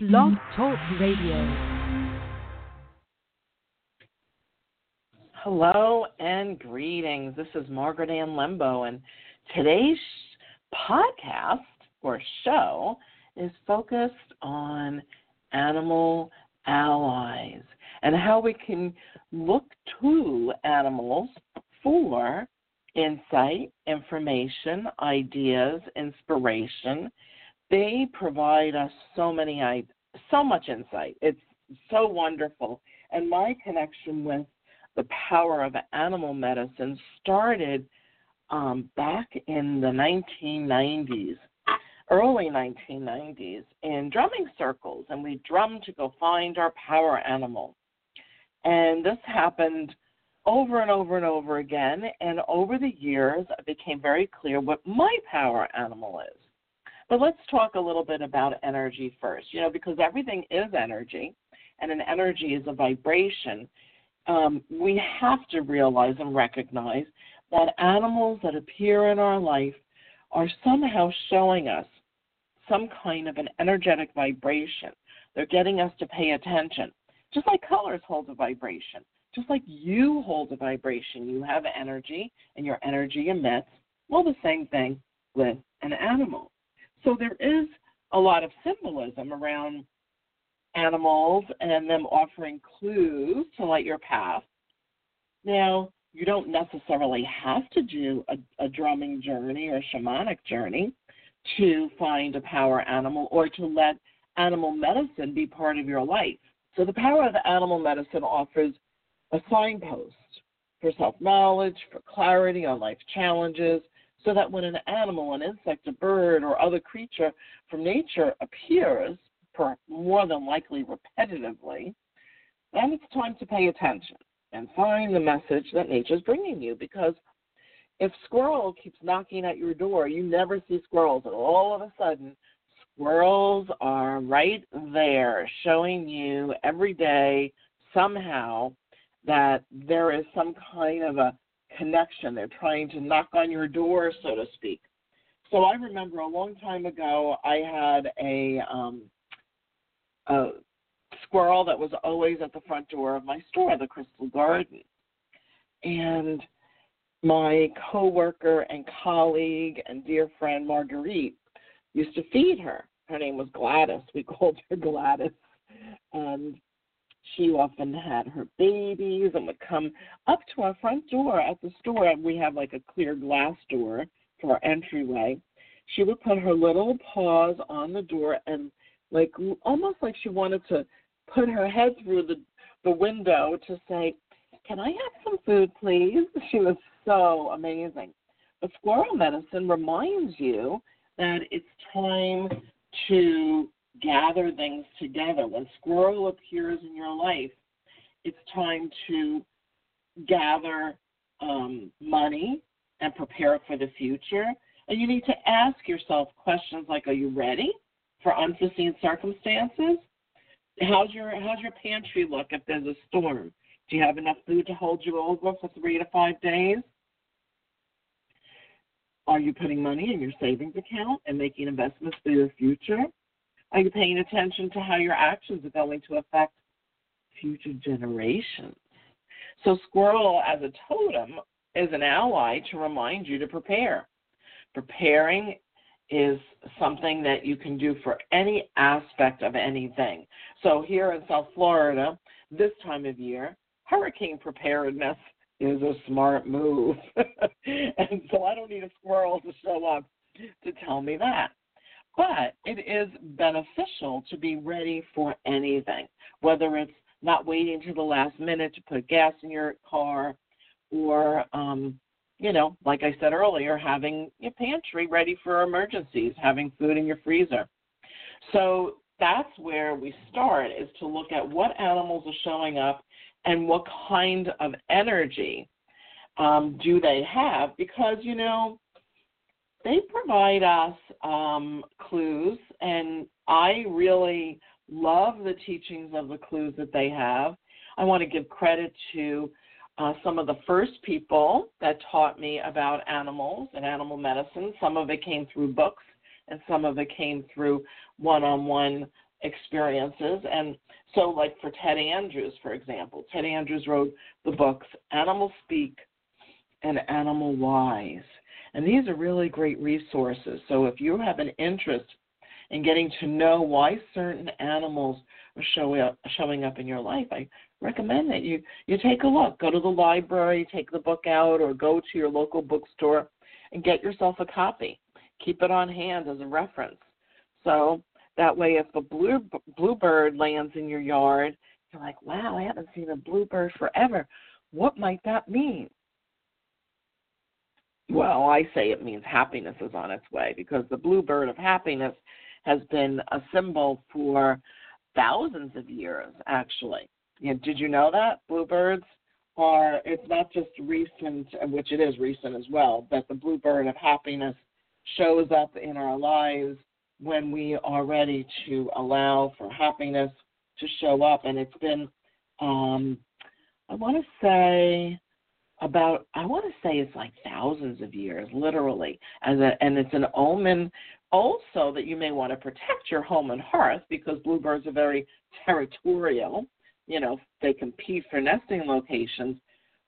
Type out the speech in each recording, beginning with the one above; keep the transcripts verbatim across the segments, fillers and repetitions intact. Blog Talk Radio. Hello and greetings. This is Margaret Ann Lembo, and today's podcast or show is focused on animal allies and how we can look to animals for insight, information, ideas, inspiration. They provide us so many, so much insight. It's so wonderful. And my connection with the power of animal medicine started um, back in the nineteen nineties, early nineteen nineties, in drumming circles. And we drummed to go find our power animal. And this happened over and over and over again. And over the years, it became very clear what my power animal is. But let's talk a little bit about energy first, you know, because everything is energy, and an energy is a vibration. Um, we have to realize and recognize that animals that appear in our life are somehow showing us some kind of an energetic vibration. They're getting us to pay attention, just like colors hold a vibration, just like you hold a vibration. You have energy, and your energy emits, well, the same thing with an animal. So there is a lot of symbolism around animals and them offering clues to light your path. Now, you don't necessarily have to do a, a drumming journey or a shamanic journey to find a power animal or to let animal medicine be part of your life. So the power of animal medicine offers a signpost for self-knowledge, for clarity on life challenges, so that when an animal, an insect, a bird, or other creature from nature appears, per, more than likely repetitively, then it's time to pay attention and find the message that nature's bringing you. Because if squirrel keeps knocking at your door, you never see squirrels, and all of a sudden, squirrels are right there showing you every day somehow that there is some kind of a connection. They're trying to knock on your door, so to speak. So I remember a long time ago, I had a, um, a squirrel that was always at the front door of my store, the Crystal Garden. And my coworker and colleague and dear friend, Marguerite, used to feed her. Her name was Gladys. We called her Gladys. And she often had her babies and would come up to our front door at the store. We have like a clear glass door for our entryway. She would put her little paws on the door and like almost like she wanted to put her head through the, the window to say, "Can I have some food, please?" She was so amazing. But squirrel medicine reminds you that it's time to gather things together. When squirrel appears in your life, it's time to gather um, money and prepare for the future. And you need to ask yourself questions like, are you ready for unforeseen circumstances? How's your, how's your pantry look if there's a storm? Do you have enough food to hold you over for three to five days? Are you putting money in your savings account and making investments for your future? Are you paying attention to how your actions are going to affect future generations? So squirrel as a totem is an ally to remind you to prepare. Preparing is something that you can do for any aspect of anything. So here in South Florida, this time of year, hurricane preparedness is a smart move. And so I don't need a squirrel to show up to tell me that. But it is beneficial to be ready for anything, whether it's not waiting to the last minute to put gas in your car or, um, you know, like I said earlier, having your pantry ready for emergencies, having food in your freezer. So that's where we start, is to look at what animals are showing up and what kind of energy um, do they have, because, you know, they provide us um, clues, and I really love the teachings of the clues that they have. I want to give credit to uh, some of the first people that taught me about animals and animal medicine. Some of it came through books, and some of it came through one-on-one experiences. And so, like for Ted Andrews, for example, Ted Andrews wrote the books Animal Speak and Animal Wise. And these are really great resources. So if you have an interest in getting to know why certain animals are show up, showing up in your life, I recommend that you, you take a look. Go to the library, take the book out, or go to your local bookstore and get yourself a copy. Keep it on hand as a reference. So that way if a blue, bluebird lands in your yard, you're like, wow, I haven't seen a bluebird forever. What might that mean? Well, I say it means happiness is on its way, because the bluebird of happiness has been a symbol for thousands of years, actually. You know, did you know that? Bluebirds are, it's not just recent, which it is recent as well, but the bluebird of happiness shows up in our lives when we are ready to allow for happiness to show up. And it's been, um, I want to say... About, I want to say it's like thousands of years, literally, as a, and it's an omen also that you may want to protect your home and hearth, because bluebirds are very territorial. You know, they compete for nesting locations.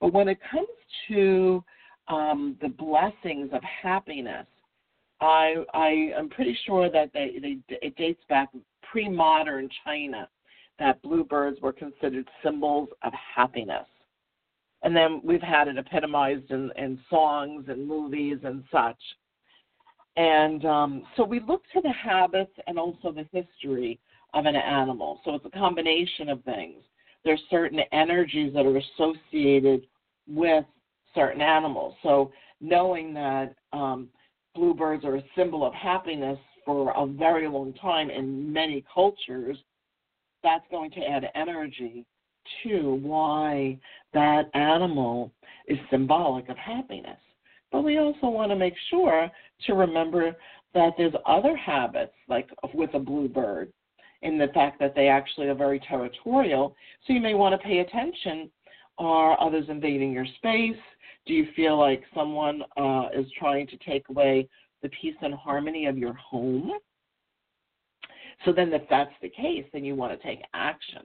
But when it comes to um, the blessings of happiness, I I am pretty sure that they, they it dates back pre-modern China, that bluebirds were considered symbols of happiness. And then we've had it epitomized in, in songs and movies and such. And um, so we look to the habits and also the history of an animal. So it's a combination of things. There's certain energies that are associated with certain animals. So knowing that um, bluebirds are a symbol of happiness for a very long time in many cultures, that's going to add energy to why that animal is symbolic of happiness. But we also want to make sure to remember that there's other habits, like with a bluebird, in the fact that they actually are very territorial. So you may want to pay attention. Are others invading your space? Do you feel like someone uh, is trying to take away the peace and harmony of your home? So then if that's the case, then you want to take action.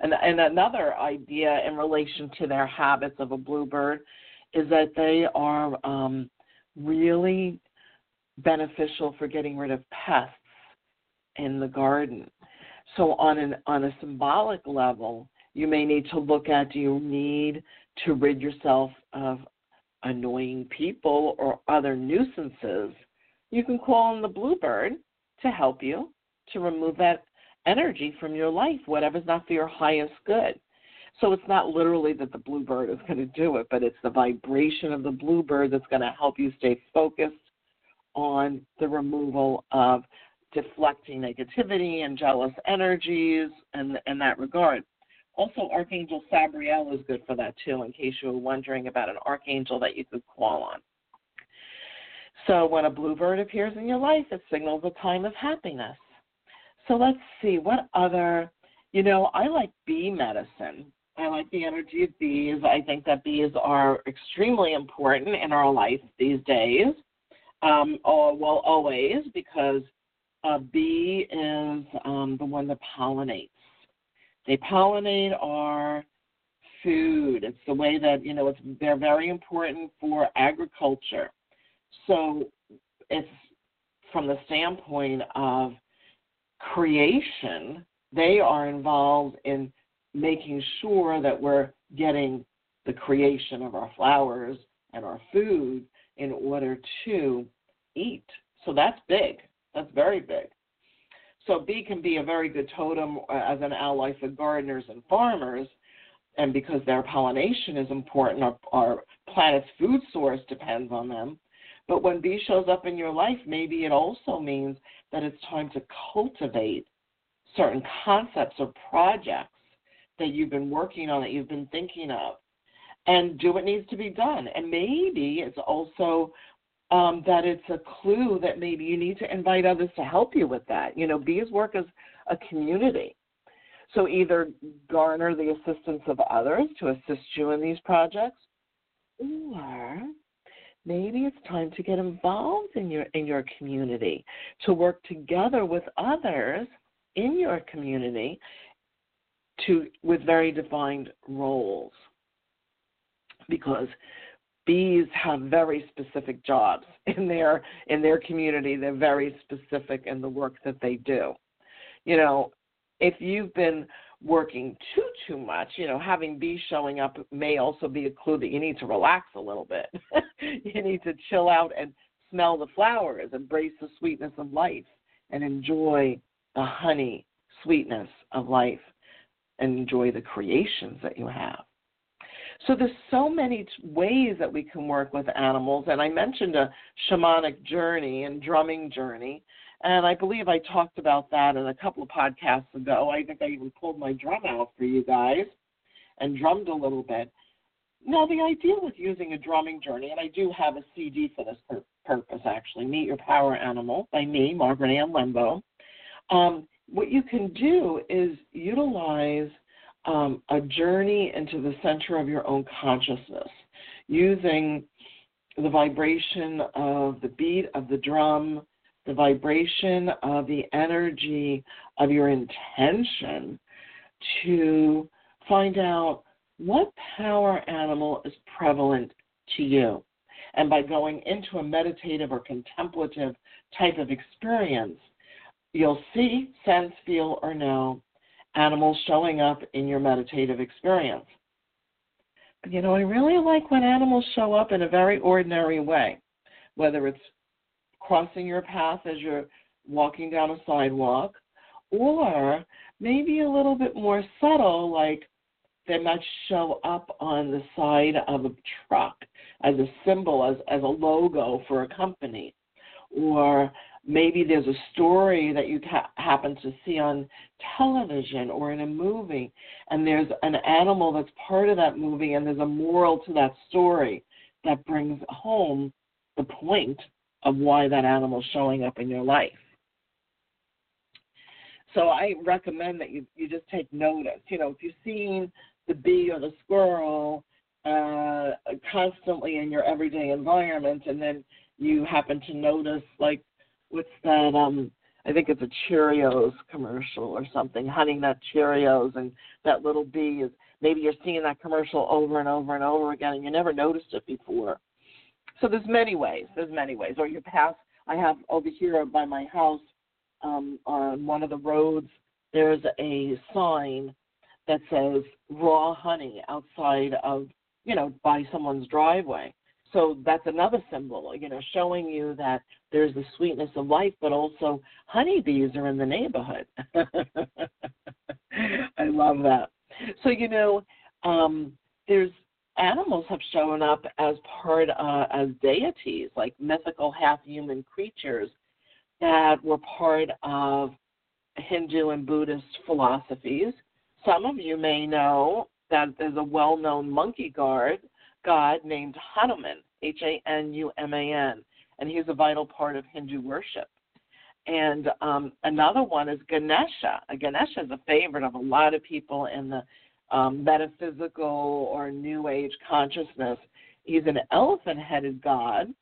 And, and another idea in relation to their habits of a bluebird is that they are um, really beneficial for getting rid of pests in the garden. So on, an, on a symbolic level, you may need to look at, do you need to rid yourself of annoying people or other nuisances? You can call on the bluebird to help you to remove that energy from your life, whatever's not for your highest good. So it's not literally that the bluebird is going to do it, but it's the vibration of the bluebird that's going to help you stay focused on the removal of deflecting negativity and jealous energies and in that regard. Also, Archangel Sabrielle is good for that too, in case you were wondering about an archangel that you could call on. So when a bluebird appears in your life, it signals a time of happiness. So let's see, what other, you know, I like bee medicine. I like the energy of bees. I think that bees are extremely important in our life these days, um, or, well, always, because a bee is um, the one that pollinates. They pollinate our food. It's the way that, you know, it's, they're very important for agriculture. So it's from the standpoint of creation, they are involved in making sure that we're getting the creation of our flowers and our food in order to eat. So that's big. That's very big. So bee can be a very good totem as an ally for gardeners and farmers, and because their pollination is important, our, our planet's food source depends on them. But when B shows up in your life, maybe it also means that it's time to cultivate certain concepts or projects that you've been working on, that you've been thinking of, and do what needs to be done. And maybe it's also um, that it's a clue that maybe you need to invite others to help you with that. You know, bees work as a community. So either garner the assistance of others to assist you in these projects, or maybe it's time to get involved in your in your community, to work together with others in your community to with very defined roles, because bees have very specific jobs in their in their community. They're very specific in the work that they do. You know, if you've been working too too much, you know, having bees showing up may also be a clue that you need to relax a little bit. You need to chill out and smell the flowers, embrace the sweetness of life, and enjoy the honey sweetness of life, and enjoy the creations that you have. So there's so many ways that we can work with animals, and I mentioned a shamanic journey and drumming journey, and I believe I talked about that in a couple of podcasts ago. I think I even pulled my drum out for you guys and drummed a little bit. Now, the idea with using a drumming journey, and I do have a C D for this pur- purpose, actually, Meet Your Power Animal by me, Margaret Ann Lembo. Um, what you can do is utilize Um, a journey into the center of your own consciousness, using the vibration of the beat of the drum, the vibration of the energy of your intention, to find out what power animal is prevalent to you. And by going into a meditative or contemplative type of experience, you'll see, sense, feel, or know animals showing up in your meditative experience. But, you know, I really like when animals show up in a very ordinary way, whether it's crossing your path as you're walking down a sidewalk, or maybe a little bit more subtle, like they might show up on the side of a truck as a symbol, as, as a logo for a company, or maybe there's a story that you ca- happen to see on television or in a movie, and there's an animal that's part of that movie, and there's a moral to that story that brings home the point of why that animal's showing up in your life. So I recommend that you, you just take notice. You know, if you've seen the bee or the squirrel uh, constantly in your everyday environment, and then you happen to notice, like, what's that, um, I think it's a Cheerios commercial or something, Honey Nut Cheerios, and that little bee is, maybe you're seeing that commercial over and over and over again, and you never noticed it before. So there's many ways, there's many ways. Or you pass, I have over here by my house, um, on one of the roads, there's a sign that says raw honey outside of, you know, by someone's driveway. So that's another symbol, you know, showing you that there's the sweetness of life, but also honeybees are in the neighborhood. I love that. So, you know, um, there's animals have shown up as part uh, as deities, like mythical half-human creatures that were part of Hindu and Buddhist philosophies. Some of you may know that there's a well-known monkey guard god named Hanuman, H A N U M A N, and he's a vital part of Hindu worship. And um, another one is Ganesha. Ganesha is a favorite of a lot of people in the um, metaphysical or New Age consciousness. He's an elephant-headed god.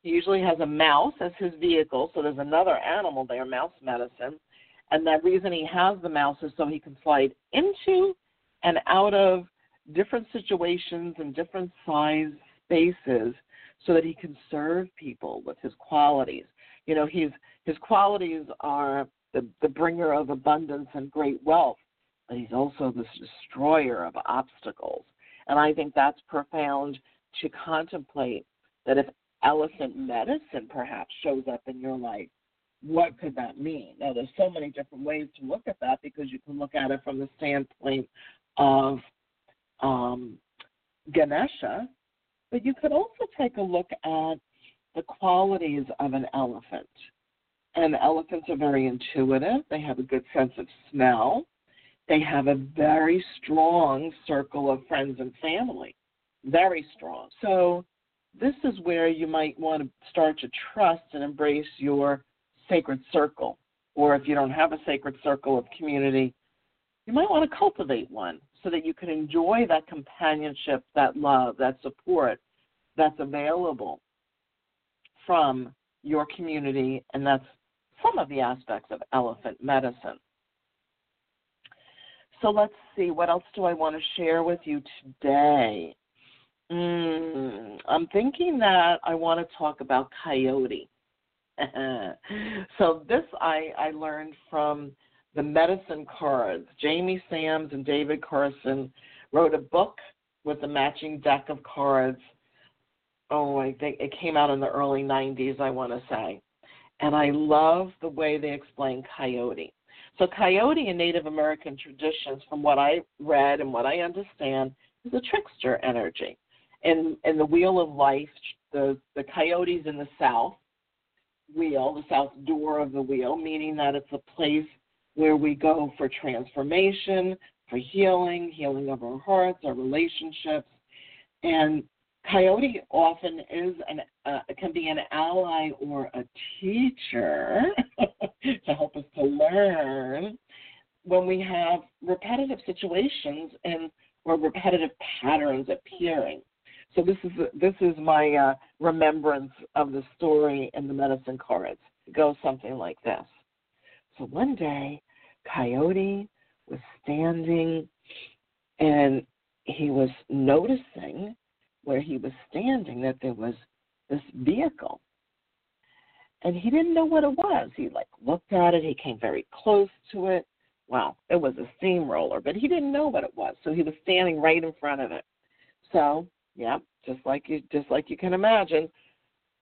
He usually has a mouse as his vehicle, so there's another animal there, mouse medicine. And the reason he has the mouse is so he can slide into and out of different situations and different size spaces so that he can serve people with his qualities. You know, he's, his qualities are the, the bringer of abundance and great wealth, but he's also this destroyer of obstacles. And I think that's profound to contemplate, that if elephant medicine perhaps shows up in your life, what could that mean? Now, there's so many different ways to look at that, because you can look at it from the standpoint of Um, Ganesha, but you could also take a look at the qualities of an elephant. And elephants are very intuitive. They have a good sense of smell. They have a very strong circle of friends and family, very strong. So this is where you might want to start to trust and embrace your sacred circle. Or if you don't have a sacred circle of community, you might want to cultivate one, so that you can enjoy that companionship, that love, that support that's available from your community. And that's some of the aspects of elephant medicine. So let's see, what else do I want to share with you today? Mm, I'm thinking that I want to talk about coyote. So this I, I learned from the medicine cards. Jamie Sams and David Carson wrote a book with a matching deck of cards. Oh, I think it came out in the early nineties, I want to say. And I love the way they explain coyote. So coyote in Native American traditions, from what I read and what I understand, is a trickster energy. In, in the Wheel of Life, the, the coyote's in the south wheel, the south door of the wheel, meaning that it's a place where we go for transformation, for healing, healing of our hearts, our relationships. And coyote often is an uh, can be an ally or a teacher to help us to learn when we have repetitive situations and or repetitive patterns appearing. So this is this is my uh, remembrance of the story in the medicine cards. It goes something like this. So one day, Coyote was standing, and he was noticing where he was standing that there was this vehicle. And he didn't know what it was. He, like, looked at it. He came very close to it. Wow, it was a steamroller, but he didn't know what it was. So he was standing right in front of it. So, yeah, just like you, just like you can imagine,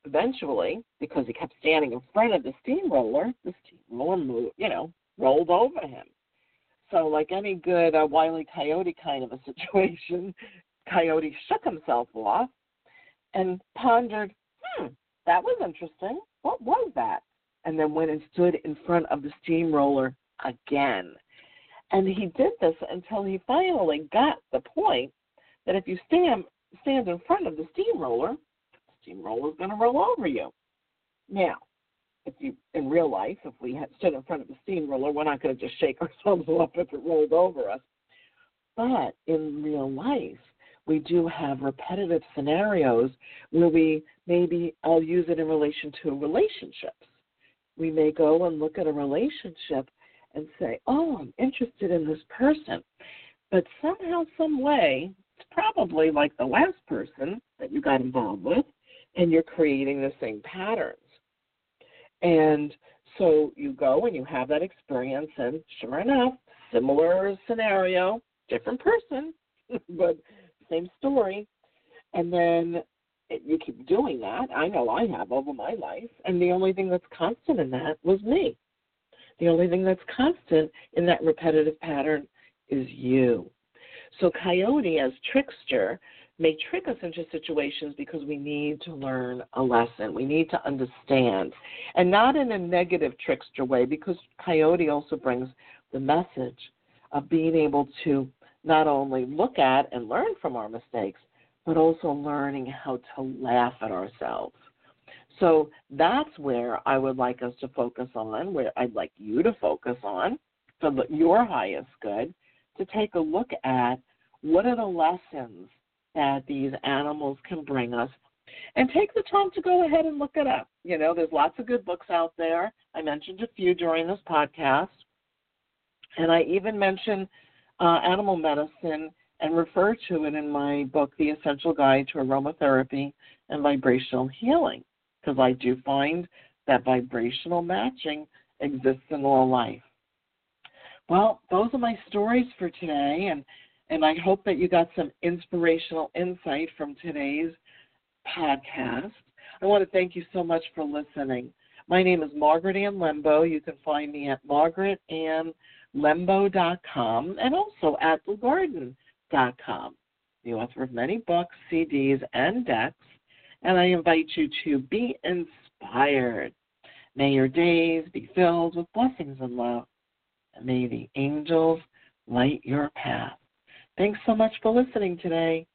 eventually, because he kept standing in front of the steamroller, the steamroller moved, you know, rolled over him. So like any good uh, Wile E. Coyote kind of a situation, Coyote shook himself off and pondered, hmm, that was interesting. What was that? And then went and stood in front of the steamroller again. And he did this until he finally got the point that if you stand, stand in front of the steamroller, steamroller is going to roll over you. Now, if you in real life, if we had stood in front of a steamroller, we're not going to just shake ourselves up if it rolled over us. But in real life, we do have repetitive scenarios where we maybe, I'll use it in relation to relationships. We may go and look at a relationship and say, oh, I'm interested in this person. But somehow, some way, it's probably like the last person that you got involved with, and you're creating the same patterns. And so you go and you have that experience, and sure enough, similar scenario, different person, but same story. And then it, you keep doing that. I know I have over my life, and the only thing that's constant in that was me. The only thing that's constant in that repetitive pattern is you. So coyote as trickster may trick us into situations because we need to learn a lesson. We need to understand, and not in a negative trickster way, because coyote also brings the message of being able to not only look at and learn from our mistakes, but also learning how to laugh at ourselves. So that's where I would like us to focus on, where I'd like you to focus on for your highest good, to take a look at what are the lessons that these animals can bring us, and take the time to go ahead and look it up. You know, there's lots of good books out there. I mentioned a few during this podcast, and I even mention uh, animal medicine and refer to it in my book, The Essential Guide to Aromatherapy and Vibrational Healing, because I do find that vibrational matching exists in all life. Well, those are my stories for today, and, and I hope that you got some inspirational insight from today's podcast. I want to thank you so much for listening. My name is Margaret Ann Lembo. You can find me at margaret ann lembo dot com and also at the garden dot com, the author of many books, C Ds, and decks, and I invite you to be inspired. May your days be filled with blessings and love. And may the angels light your path. Thanks so much for listening today.